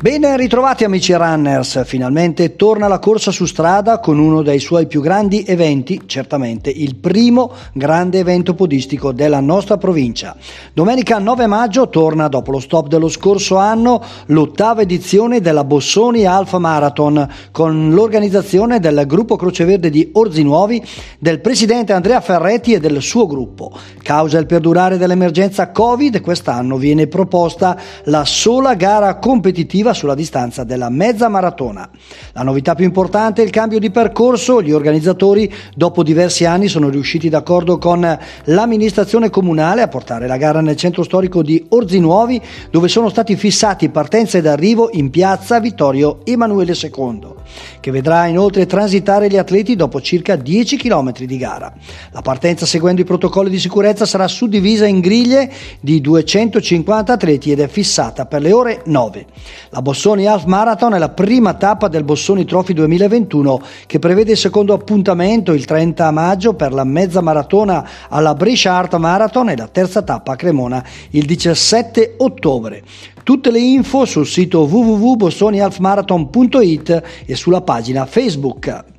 Ben ritrovati amici runners, finalmente torna la corsa su strada con uno dei suoi più grandi eventi, certamente il primo grande evento podistico della nostra provincia. Domenica 9 maggio torna, dopo lo stop dello scorso anno, l'ottava edizione della Bossoni Alfa Marathon, con l'organizzazione del gruppo Croce Verde di Orzinuovi, del presidente Andrea Ferretti e del suo gruppo. Causa il perdurare dell'emergenza Covid, quest'anno viene proposta la sola gara competitiva sulla distanza della mezza maratona. La novità più importante è il cambio di percorso. Gli organizzatori, dopo diversi anni, sono riusciti d'accordo con l'amministrazione comunale a portare la gara nel centro storico di Orzinuovi, dove sono stati fissati partenza ed arrivo in piazza Vittorio Emanuele II, che vedrà inoltre transitare gli atleti dopo circa 10 km di gara. La partenza, seguendo i protocolli di sicurezza, sarà suddivisa in griglie di 250 atleti ed è fissata per le ore 9. La Bossoni Half Marathon è la prima tappa del Bossoni Trophy 2021, che prevede il secondo appuntamento il 30 maggio per la mezza maratona alla Brescia Art Marathon e la terza tappa a Cremona il 17 ottobre. Tutte le info sul sito www.bossonihalfmarathon.it e sulla pagina Facebook.